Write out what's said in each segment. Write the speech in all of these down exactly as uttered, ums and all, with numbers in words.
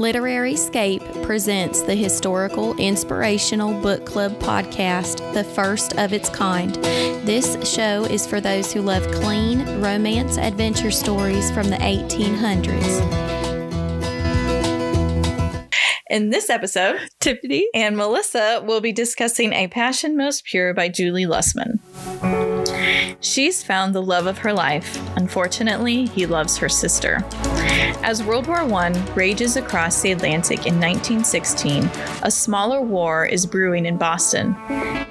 Literary Scape presents the historical, inspirational book club podcast, the first of its kind. This show is for those who love clean, romance adventure stories from the eighteen hundreds. In this episode, Tiffany and Melissa will be discussing A Passion Most Pure by Julie Lessman. She's found the love of her life. Unfortunately, he loves her sister. As World War One rages across the Atlantic in nineteen sixteen, a smaller war is brewing in Boston.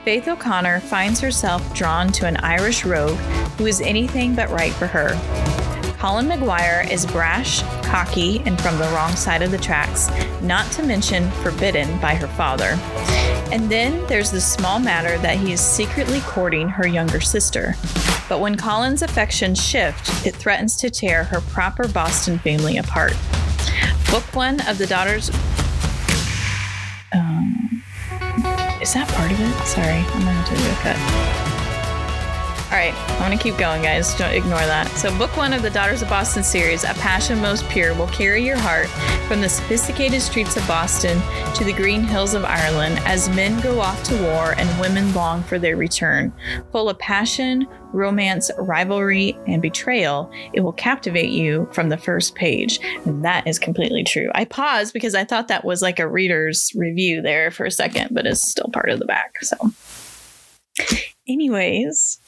Faith O'Connor finds herself drawn to an Irish rogue who is anything but right for her. Colin McGuire is brash, cocky, and from the wrong side of the tracks, not to mention forbidden by her father. And then there's the small matter that he is secretly courting her younger sister. But when Colin's affections shift, it threatens to tear her proper Boston family apart. Book one of the Daughters... Um, is that part of it? Sorry, I'm going to have to do a cut. All right, I'm going to keep going, guys. Don't ignore that. So book one of the Daughters of Boston series, A Passion Most Pure, will carry your heart from the sophisticated streets of Boston to the green hills of Ireland as men go off to war and women long for their return. Full of passion, romance, rivalry, and betrayal, it will captivate you from the first page. And that is completely true. I paused because I thought that was like a reader's review there for a second, but it's still part of the back. So anyways,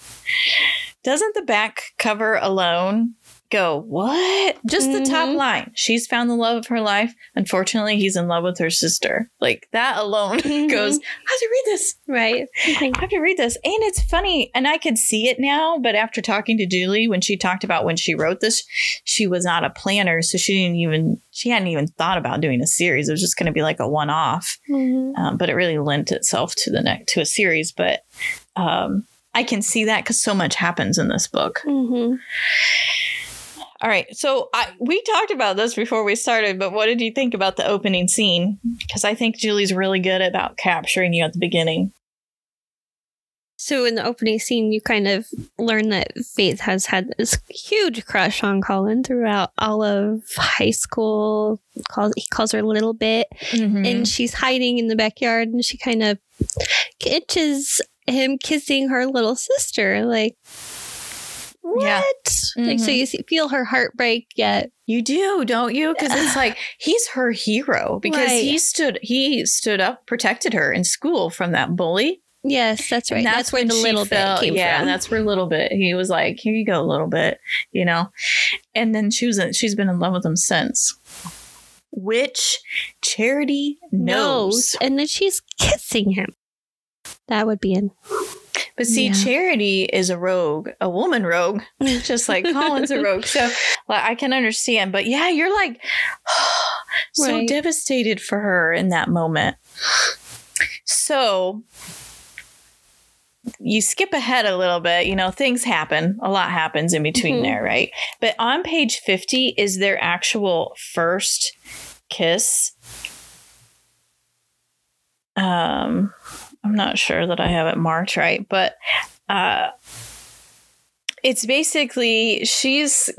doesn't the back cover alone go, what? Just mm-hmm. the top line. She's found the love of her life. Unfortunately, he's in love with her sister. Like that alone mm-hmm. goes, I have to read this. Right. I have to read this. And it's funny. And I could see it now. But after talking to Julie, when she talked about when she wrote this, she was not a planner. So she didn't even, she hadn't even thought about doing a series. It was just going to be like a one-off. Mm-hmm. Um, but it really lent itself to the next, to a series. But um, I can see that because so much happens in this book. Mm-hmm. All right. So I, we talked about this before we started, but what did you think about the opening scene? Because I think Julie's really good about capturing you at the beginning. So in the opening scene, you kind of learn that Faith has had this huge crush on Colin throughout all of high school. Calls, he calls her a little bit mm-hmm. and she's hiding in the backyard and she kind of itches him kissing her little sister. Like, what? Yeah. Mm-hmm. Like, so you see, feel her heartbreak yet. You do, don't you? Because it's like he's her hero because right. he stood he stood up, protected her in school from that bully. Yes, that's right. And that's, that's where the little felt, bit came yeah, from. Yeah, that's where little bit. He was like, here you go, little bit, you know. And then she was in, she's been in love with him since. Which Charity knows. knows. And then she's kissing him. That would be in. But see, yeah. Charity is a rogue, a woman rogue, just like Colin's a rogue. So well, I can understand. But yeah, you're like oh, so right. devastated for her in that moment. So you skip ahead a little bit. You know, things happen. A lot happens in between mm-hmm. there, right? But on page fifty is their actual first kiss. Um... I'm not sure that I have it marked right, but uh, it's basically she's,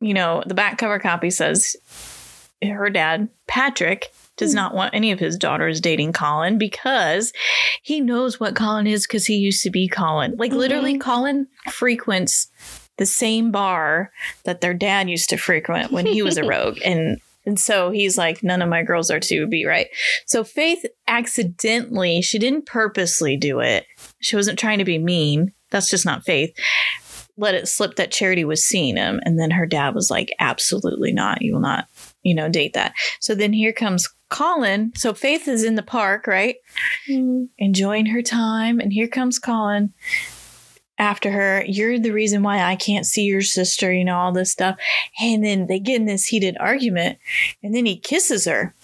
you know, the back cover copy says her dad, Patrick, does not want any of his daughters dating Colin because he knows what Colin is because he used to be Colin. Like mm-hmm. literally Colin frequents the same bar that their dad used to frequent when he was a rogue and And so he's like, none of my girls are to be right. So Faith accidentally, she didn't purposely do it. She wasn't trying to be mean. That's just not Faith. Let it slip that Charity was seeing him. And then her dad was like, absolutely not. You will not, you know, date that. So then here comes Colin. So Faith is in the park, right? Mm-hmm. Enjoying her time. And here comes Colin after her. You're the reason why I can't see your sister, you know, all this stuff. And then they get in this heated argument and then he kisses her.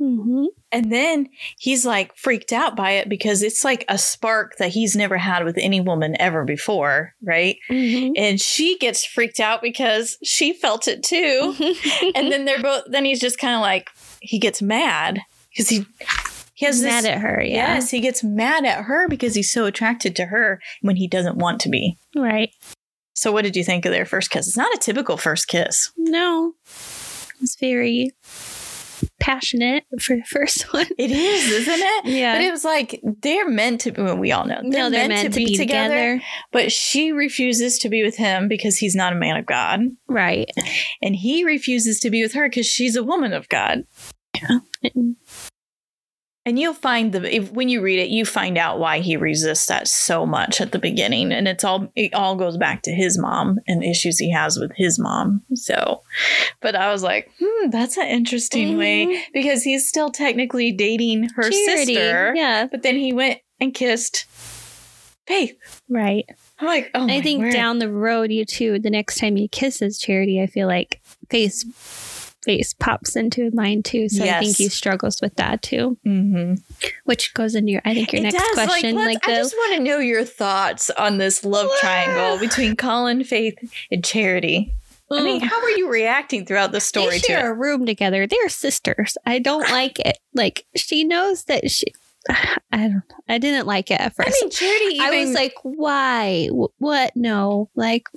Mm-hmm. And then he's like freaked out by it because it's like a spark that he's never had with any woman ever before. Right. Mm-hmm. And she gets freaked out because she felt it too. And then they're both, then he's just kind of like, he gets mad because he... He has mad this, at her, yeah. Yes, he gets mad at her because he's so attracted to her when he doesn't want to be. Right. So what did you think of their first kiss? It's not a typical first kiss. No. It's very passionate for the first one. It is, isn't it? Yeah. But it was like, they're meant to be, well, we all know. They're, no, they're meant, meant to, to be, be together, together. But she refuses to be with him because he's not a man of God. Right. And he refuses to be with her because she's a woman of God. Yeah. And you'll find the, if, when you read it, you find out why he resists that so much at the beginning. And it's all, it all goes back to his mom and issues he has with his mom. So, but I was like, hmm, that's an interesting mm-hmm. way, because he's still technically dating her Charity. sister. Yeah. But then he went and kissed Faith. Right. I'm like, oh, I think word. down the road, you two, the next time he kisses Charity, I feel like Faith. face pops into mine too, so yes. I think he struggles with that too, mm-hmm. which goes into your I think your it next does. question. Like, like I just want to know your thoughts on this love triangle between Colin, Faith, and Charity. Mm. I mean, how are you reacting throughout the story? They share to it? a room together. They're sisters. I don't like it. Like, she knows that she. I don't know. I didn't like it at first. I mean, Charity. Even, I was like, why? What? No. Like,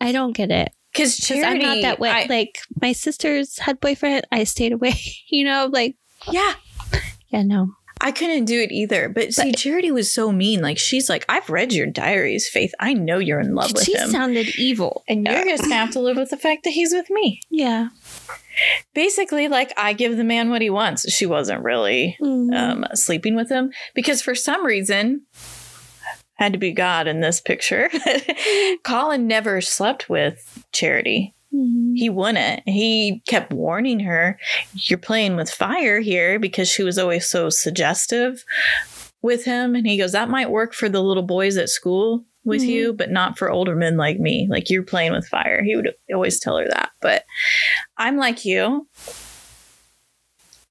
I don't get it. Because Charity, I'm not that way. I, like, my sisters had boyfriend. I stayed away. You know, like, yeah. Yeah, no. I couldn't do it either. But, but see, Charity was so mean. Like, she's like, I've read your diaries, Faith. I know you're in love with him. She sounded evil. And yeah. you're going to have to live with the fact that he's with me. Yeah. Basically, like, I give the man what he wants. She wasn't really mm. um, sleeping with him. Because for some reason... had to be God in this picture. Colin never slept with Charity. Mm-hmm. He wouldn't. He kept warning her, you're playing with fire here, because she was always so suggestive with him. And he goes, that might work for the little boys at school with mm-hmm. you, but not for older men like me. Like, you're playing with fire. He would always tell her that. But I'm like you.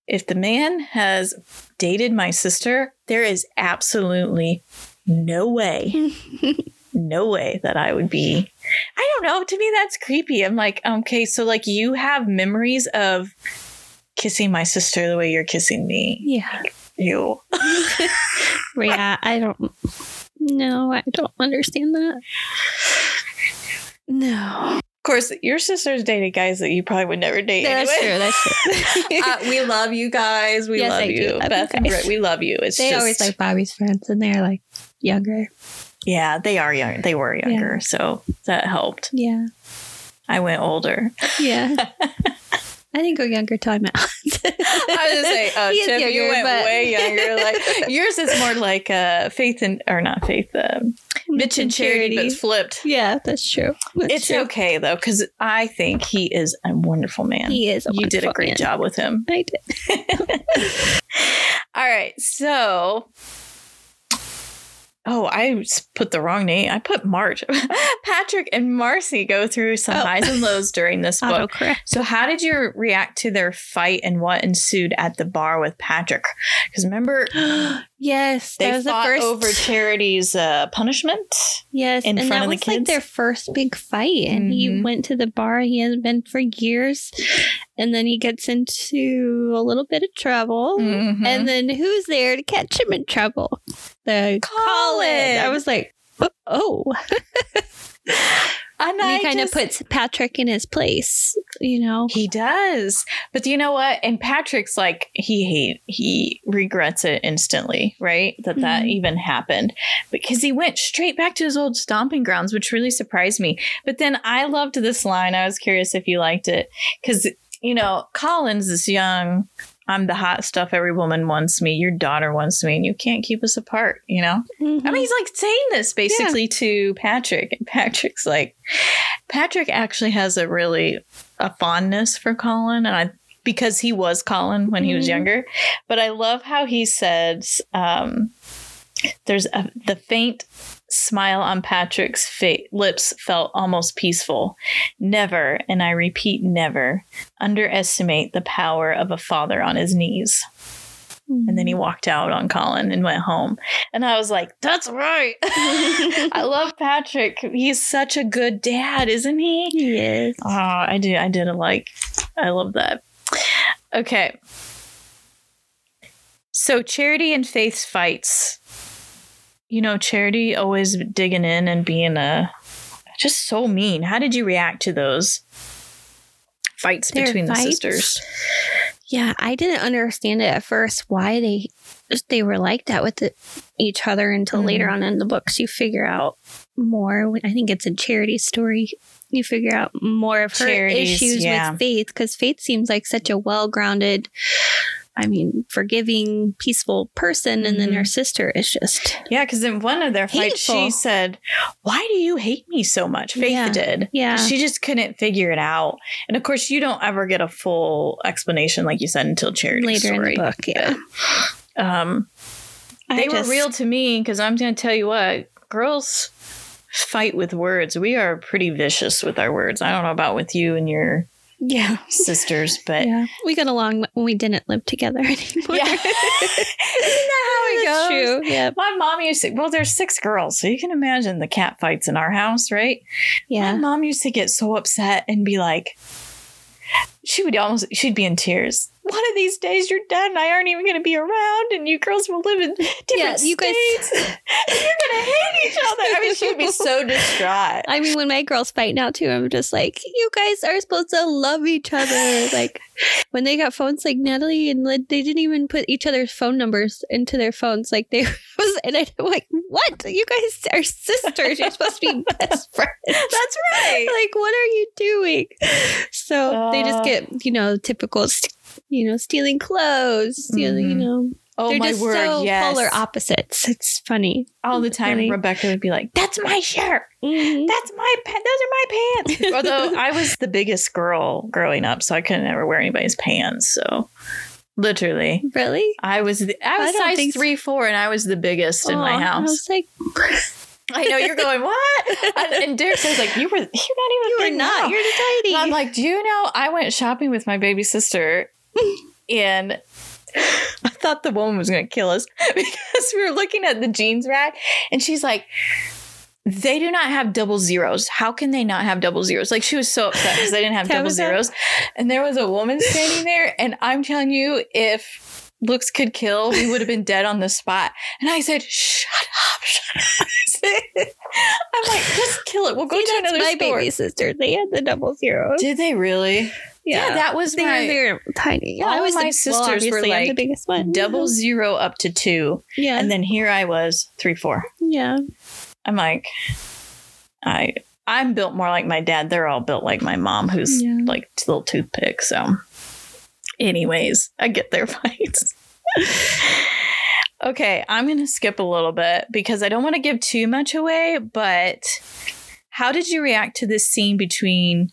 If the man has dated my sister, there is absolutely no way, no way that I would be. I don't know. To me, that's creepy. I'm like, okay, so like you have memories of kissing my sister the way you're kissing me. Yeah. You. Yeah, I don't. No, I don't understand that. No. Of course, your sisters dated guys that you probably would never date. That's anyway. true. That's true. uh, we love you guys. We yes, love I you, do love Beth you and Britt. We love you. It's they just... always like Bobby's friends, and they're like younger. Yeah, they are young. They were younger, yeah. so that helped. Yeah, I went older. Yeah, I didn't go younger till I met. I was gonna say, oh, Tiff, younger, you went but... way younger. Like yours is more like uh, Faith and or not Faith. Um, Mitch and Charity, but it's flipped. Yeah, that's true. That's it's true. okay, though, because I think he is a wonderful man. He is a wonderful man. You did a great man. job with him. I did. All right, so... Oh, I put the wrong name. I put March. Patrick and Marcy go through some oh. highs and lows during this book. Autocorrect. So how did you react to their fight and what ensued at the bar with Patrick? Because remember, yes, they that was fought the first... over Charity's uh, punishment. Yes, in and front that of the was kids. Like their first big fight. And mm-hmm. he went to the bar. He hasn't been for years. And then he gets into a little bit of trouble. Mm-hmm. And then who's there to catch him in trouble? The Colin. I was like, oh. And and he kind of puts Patrick in his place, you know. He does. But you know what? And Patrick's like, he hate, he regrets it instantly, right? That mm-hmm. that even happened. Because he went straight back to his old stomping grounds, which really surprised me. But then I loved this line. I was curious if you liked it. Because, you know, Colin's this young... I'm the hot stuff. Every woman wants me. Your daughter wants me. And you can't keep us apart, you know? Mm-hmm. I mean, he's like saying this basically yeah. to Patrick. And Patrick's like, Patrick actually has a really a fondness for Colin. And I, because he was Colin when mm-hmm. he was younger. But I love how he says, um, there's a, the faint smile on Patrick's fa- lips felt almost peaceful. Never, and I repeat never, underestimate the power of a father on his knees. Mm. And then he walked out on Colin and went home. And I was like, that's right. I love Patrick. He's such a good dad, isn't he? He is. Oh, I do. I did like, I love that. Okay. So Charity and Faith's fights. You know, Charity always digging in and being a just so mean. How did you react to those fights Their between fights? the sisters? Yeah, I didn't understand it at first why they they were like that with the, each other until mm-hmm. later on in the books you figure out more. I think it's a Charity story. You figure out more of her Charities, issues yeah. with Faith, because Faith seems like such a well-grounded, I mean, forgiving, peaceful person. Mm-hmm. And then her sister is just... Yeah, because in one of their fights, she said, why do you hate me so much? Faith yeah. did. Yeah. She just couldn't figure it out. And of course, you don't ever get a full explanation, like you said, until Charity Later story. in the book, yeah. Um, they I were just... real to me, because I'm going to tell you what, girls... fight with words. We are pretty vicious with our words. I don't know about with you and your yeah sisters, but yeah. we got along when we didn't live together anymore. Yeah. Isn't that how it goes? True. Yeah. My mom used to, well, there's six girls, so you can imagine the cat fights in our house, right? Yeah. My mom used to get so upset and be like, she would almost, she'd be in tears. One of these days you're dead and I aren't even going to be around and you girls will live in different yeah, you states. Guys... and you're going to hate each other. I mean, she would be so distraught. I mean, when my girls fight now too, I'm just like, you guys are supposed to love each other. Like when they got phones, like Natalie and Lyd, they didn't even put each other's phone numbers into their phones. Like they was, and I'm like, what? You guys are sisters. You're supposed to be best friends. That's right. Like, what are you doing? So uh... they just get, you know, typical st- You know, stealing clothes, stealing, mm. you know. Oh, they're my just word, so yes. polar opposites. It's funny. All the time, funny. Rebecca would be like, that's my shirt. Mm-hmm. That's my pants. Those are my pants. Although I was the biggest girl growing up, so I could never wear anybody's pants. So literally. Really? I was the, I was I size three, so. four, and I was the biggest oh, in my house. I was like... I know you're going, what? I, and Derek says, like, you were, you're not even You were not. Now. You're the tiny. And I'm like, do you know, I went shopping with my baby sister and I thought the woman was going to kill us because we were looking at the jeans rack and she's like, they do not have double zeros. How can they not have double zeros? Like, she was so upset because they didn't have double zeros. That? And there was a woman standing there, and I'm telling you, if looks could kill, we would have been dead on the spot. And I said, shut up, shut up. I'm like, just kill it. We'll go See, to another my store. My baby sister, they had the double zero. Did they really? Yeah, yeah that was they my... They were tiny. Yeah, all I was my sisters well, were like the biggest one. Double zero up to two. Yeah. And then here I was, three, four. Yeah. I'm like, I, I'm built more like my dad. They're all built like my mom, who's yeah. like a little toothpick, so... Anyways, I get their fights. Okay, I'm going to skip a little bit because I don't want to give too much away, but how did you react to this scene between,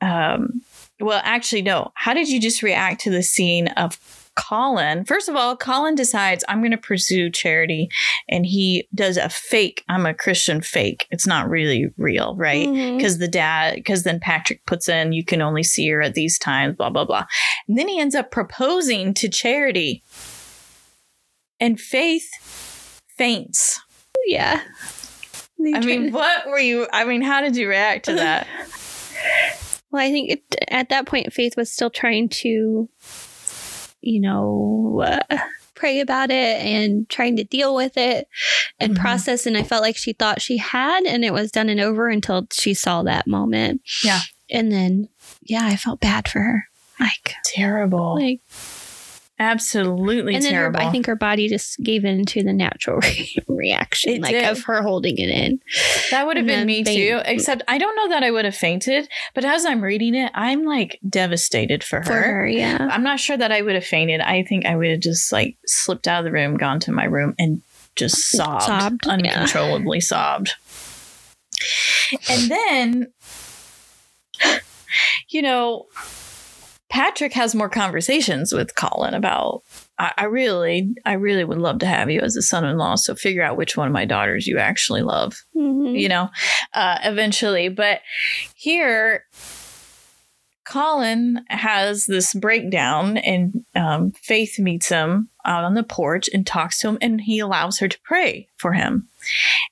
um, well, actually, no. How did you just react to the scene of Colin? First of all, Colin decides, I'm going to pursue Charity, and he does a fake, I'm a Christian fake. It's not really real, right? Because mm-hmm. the dad, because then Patrick puts in, you can only see her at these times, blah, blah, blah. And then he ends up proposing to Charity. And Faith faints. Yeah. They're I mean, to- what were you, I mean, how did you react to that? Well, I think it, at that point, Faith was still trying to, you know, uh, pray about it and trying to deal with it and mm-hmm. process. And I felt like she thought she had, and it was done and over until she saw that moment. Yeah. And then, yeah, I felt bad for her. Like terrible. Like absolutely and then terrible. Her, I think her body just gave in to the natural re- reaction, it like did. Of her holding it in. That would have been me faint. too, except I don't know that I would have fainted. But as I'm reading it, I'm like devastated for her. For her, yeah. I'm not sure that I would have fainted. I think I would have just like slipped out of the room, gone to my room, and just sobbed, sobbed uncontrollably yeah. sobbed. And then, you know. Patrick has more conversations with Colin about, I, I really, I really would love to have you as a son-in-law. So figure out which one of my daughters you actually love, mm-hmm. you know, uh, eventually. But here, Colin has this breakdown and um, Faith meets him out on the porch and talks to him, and he allows her to pray for him.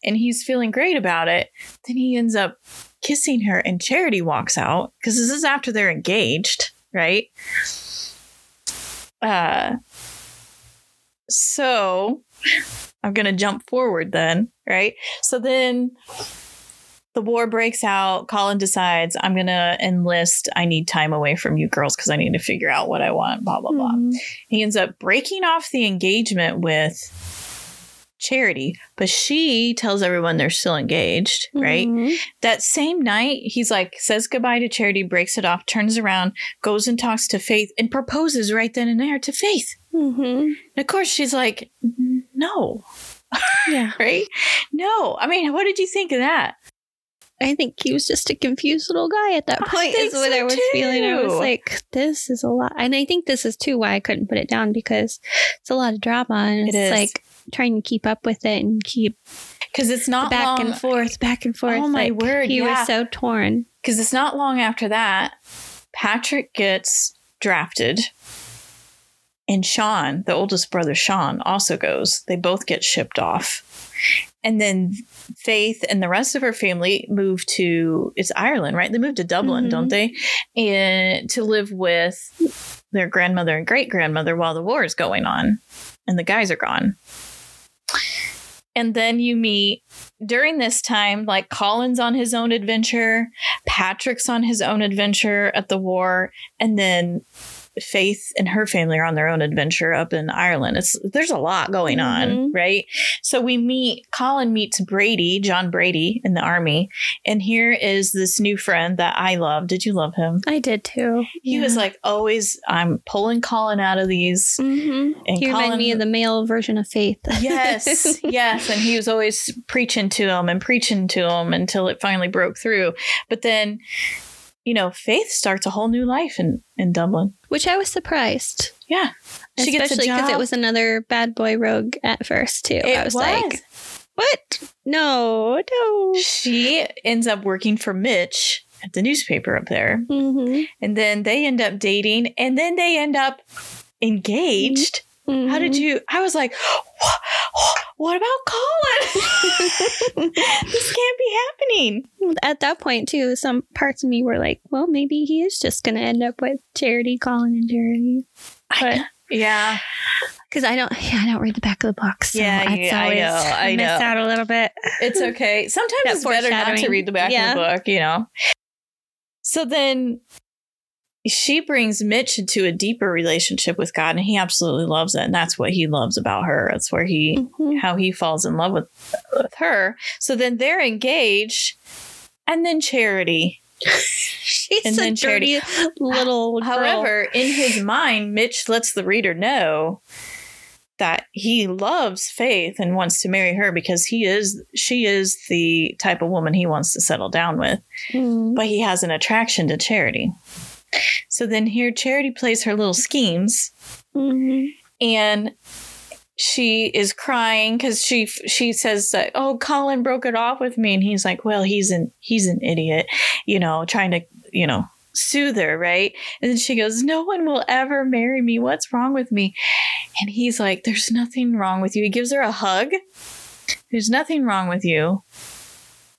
And he's feeling great about it. Then he ends up kissing her, and Charity walks out because this is after they're engaged. Right. Uh, so I'm going to jump forward then. Right. So then the war breaks out. Colin decides, I'm going to enlist. I need time away from you girls because I need to figure out what I want, blah, blah, blah. Mm. He ends up breaking off the engagement with Charity, but she tells everyone they're still engaged, right? Mm-hmm. That same night, he's like, says goodbye to Charity, breaks it off, turns around, goes and talks to Faith and proposes right then and there to Faith. Mm-hmm. And of course, she's like, no. Yeah. Right? No. I mean, what did you think of that? I think he was just a confused little guy at that point is what so I was too. feeling. I was like, this is a lot. And I think this is too why I couldn't put it down, because it's a lot of drama. And it it's is. like trying to keep up with it and keep. Because it's not back long. and forth, back and forth. Oh, my like, word. He yeah. was so torn. Because it's not long after that, Patrick gets drafted. And Sean, the oldest brother, Sean, also goes. They both get shipped off. And then Faith and the rest of her family move to, it's Ireland, right? They move to Dublin, mm-hmm. don't they? And to live with their grandmother and great-grandmother while the war is going on and the guys are gone. And then you meet, during this time, like Colin's on his own adventure, Patrick's on his own adventure at the war, and then Faith and her family are on their own adventure up in Ireland. It's there's a lot going on, mm-hmm. right? So we meet, Colin meets Brady, John Brady in the army. And here is this new friend that I love. Did you love him? I did too. He yeah. was like always, I'm pulling Colin out of these. Mm-hmm. And he reminded me of the male version of Faith. Yes, yes. And he was always preaching to him and preaching to him until it finally broke through. But then, you know, Faith starts a whole new life in, in Dublin. Which I was surprised. Yeah. She gets a job. Especially because it was another bad boy rogue at first, too. It I was, was like, what? No, no. She ends up working for Mitch at the newspaper up there. Mm-hmm. And then they end up dating. And then they end up engaged. Mm-hmm. How did you... I was like... What? What about Colin? This can't be happening. At that point, too, some parts of me were like, well, maybe he is just going to end up with Charity, Colin and Charity. But, yeah. Because I don't yeah, I don't read the back of the box. So yeah, yeah I know. I miss know. out a little bit. It's okay. Sometimes it's better not to read the back yeah. of the book, you know. So then... she brings Mitch into a deeper relationship with God, and he absolutely loves it. And that's what he loves about her. That's where he, mm-hmm. how he falls in love with, with her. So then they're engaged, and then Charity. She's and a then dirty Charity. little girl. However, in his mind, Mitch lets the reader know that he loves Faith and wants to marry her because he is, she is the type of woman he wants to settle down with. Mm. But he has an attraction to Charity. So then here Charity plays her little schemes, mm-hmm. and she is crying because she she says that, oh, Colin broke it off with me, and he's like, well, he's an he's an idiot, you know, trying to, you know, soothe her, right? And then she goes, no one will ever marry me. What's wrong with me? And he's like, there's nothing wrong with you. He gives her a hug. There's nothing wrong with you.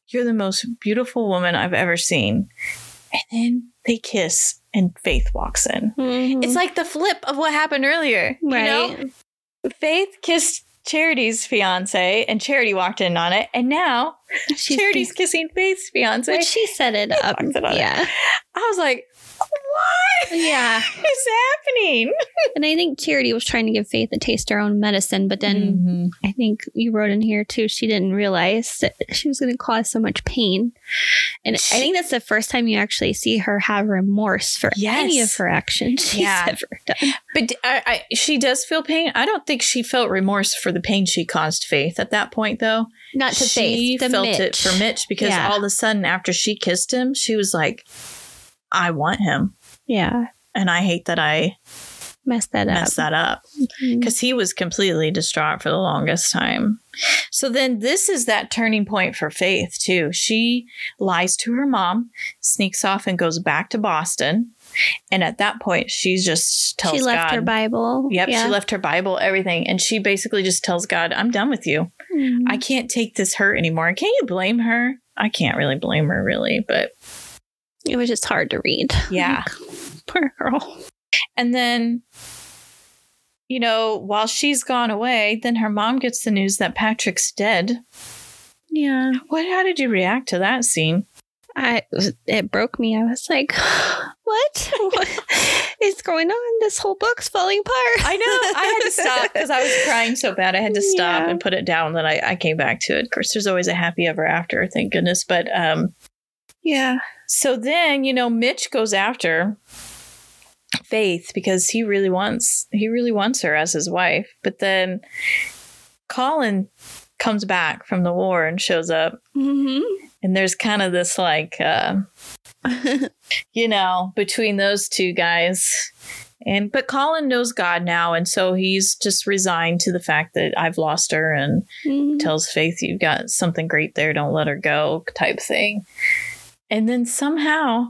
You're the most beautiful woman I've ever seen. And then they kiss and Faith walks in. Mm-hmm. It's like the flip of what happened earlier. Right. You know? Faith kissed Charity's fiance and Charity walked in on it. And now She's Charity's been... kissing Faith's fiance. Which she set it up. It on yeah. It. I was like, what? Yeah. It's happening. And I think Charity was trying to give Faith a taste of her own medicine. But then mm-hmm. I think you wrote in here, too, she didn't realize that she was going to cause so much pain. And she, I think that's the first time you actually see her have remorse for yes. any of her actions she's yeah. ever done. But I, I, she does feel pain. I don't think she felt remorse for the pain she caused Faith at that point, though. Not to Faith. She felt Mitch. it for Mitch because yeah. all of a sudden after she kissed him, she was like... I want him. Yeah. And I hate that I messed that up. Messed that up. Because mm-hmm. he was completely distraught for the longest time. So then this is that turning point for Faith, too. She lies to her mom, sneaks off and goes back to Boston. And at that point, she's just tells God. She left God, her Bible. Yep. Yeah. She left her Bible, everything. And she basically just tells God, I'm done with you. Mm-hmm. I can't take this hurt anymore. Can you blame her? I can't really blame her, really. But... it was just hard to read. Yeah. Like, poor girl. And then, you know, while she's gone away, then her mom gets the news that Patrick's dead. Yeah. What? How did you react to that scene? I it broke me. I was like, what? What is going on? This whole book's falling apart. I know. I had to stop because I was crying so bad. I had to stop yeah. and put it down. Then I, I came back to it. Of course, there's always a happy ever after. Thank goodness. But um, yeah. So then, you know, Mitch goes after Faith because he really wants he really wants her as his wife. But then Colin comes back from the war and shows up. Mm-hmm. And there's kind of this like, uh, you know, between those two guys. And but Colin knows God now. And so he's just resigned to the fact that I've lost her and mm-hmm. tells Faith, you've got something great there. Don't let her go type thing. And then somehow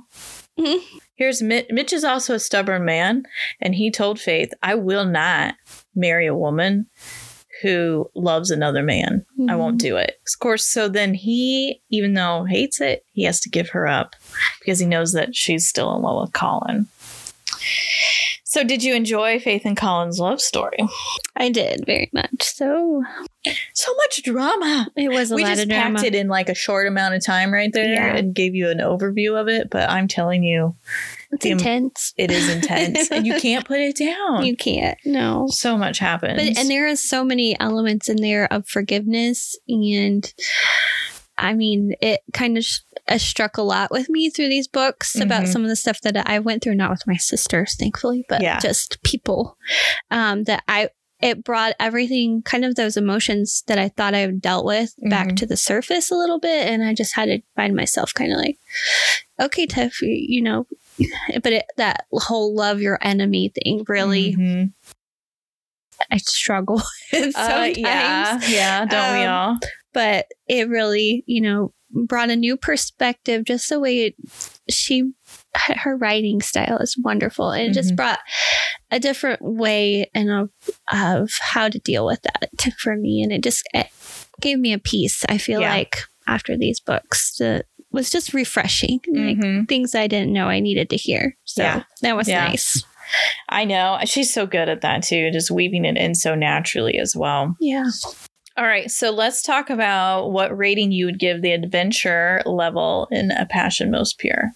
mm-hmm. here's Mitch. Mitch is also a stubborn man. And he told Faith, I will not marry a woman who loves another man. Mm-hmm. I won't do it. Of course, so then he, even though hates it, he has to give her up because he knows that she's still in love with Colin. So did you enjoy Faith and Colin's love story? I did very much. So so much drama. It was a we lot of drama. We just packed it in like a short amount of time right there yeah. and gave you an overview of it. But I'm telling you. It's intense. Im- it is intense. And you can't put it down. You can't. No. So much happens. But, and there are so many elements in there of forgiveness. And I mean, it kind of sh- uh, struck a lot with me through these books mm-hmm. about some of the stuff that I went through, not with my sisters, thankfully, but yeah. just people um, that I, it brought everything, kind of those emotions that I thought I've dealt with mm-hmm. back to the surface a little bit. And I just had to find myself kind of like, okay, Tiff, you, you know, but it, that whole love your enemy thing really mm-hmm. I struggle with sometimes. Uh, yeah, yeah, don't um, we all? But it really, you know, brought a new perspective. Just the way it, she, her writing style is wonderful, and it mm-hmm. just brought a different way and of of how to deal with that to, for me. And it just it gave me a peace. I feel yeah. like after these books, the was just refreshing, like mm-hmm. things I didn't know I needed to hear. So yeah. that was yeah. nice. I know. She's so good at that too. Just weaving it in so naturally as well. Yeah. All right. So let's talk about what rating you would give the adventure level in A Passion Most Pure.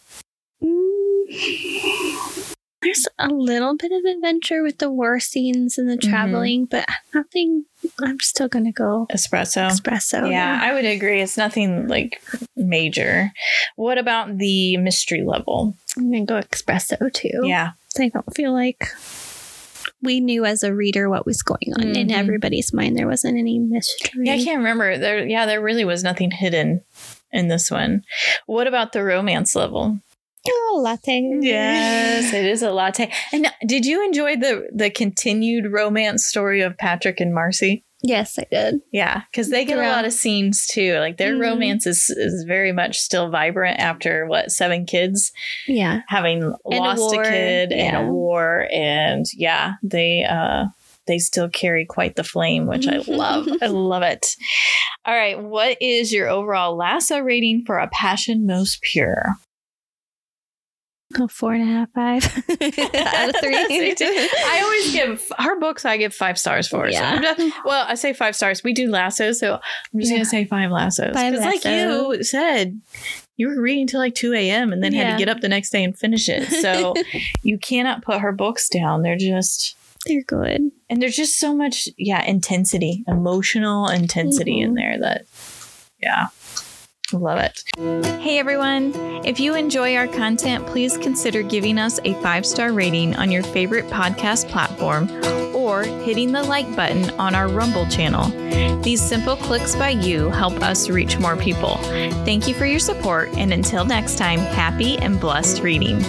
Mm. There's a little bit of adventure with the war scenes and the traveling, mm-hmm. but nothing. I'm still going to go espresso. Espresso. Yeah, yeah, I would agree. It's nothing like major. What about the mystery level? I'm going to go espresso too. Yeah. I don't feel like we knew as a reader what was going on mm-hmm. in everybody's mind. There wasn't any mystery. Yeah, I can't remember. There, yeah, there really was nothing hidden in this one. What about the romance level? Oh, latte. Yes, it is a latte. And did you enjoy the, the continued romance story of Patrick and Marcy? Yes, I did. Yeah, because they get yeah. a lot of scenes, too. Like, their mm. romance is, is very much still vibrant after, what, seven kids? Yeah. Having and lost a, a kid yeah. and a war. And, yeah, they uh, they still carry quite the flame, which I love. I love it. All right. What is your overall lasso rating for A Passion Most Pure? Oh, four and a half, five out of three. I always give her books. I give five stars for. Yeah. So I'm just, well, I say five stars. We do lassos, so I'm just yeah. gonna say five lassos. Because, like you said, you were reading till like two a m and then yeah. had to get up the next day and finish it. So you cannot put her books down. They're just they're good, and there's just so much yeah intensity, emotional intensity mm-hmm. in there that yeah. Love it. Hey everyone, if you enjoy our content, please consider giving us a five-star rating on your favorite podcast platform or hitting the like button on our Rumble channel. These simple clicks by you help us reach more people. Thank you for your support, and until next time, happy and blessed reading.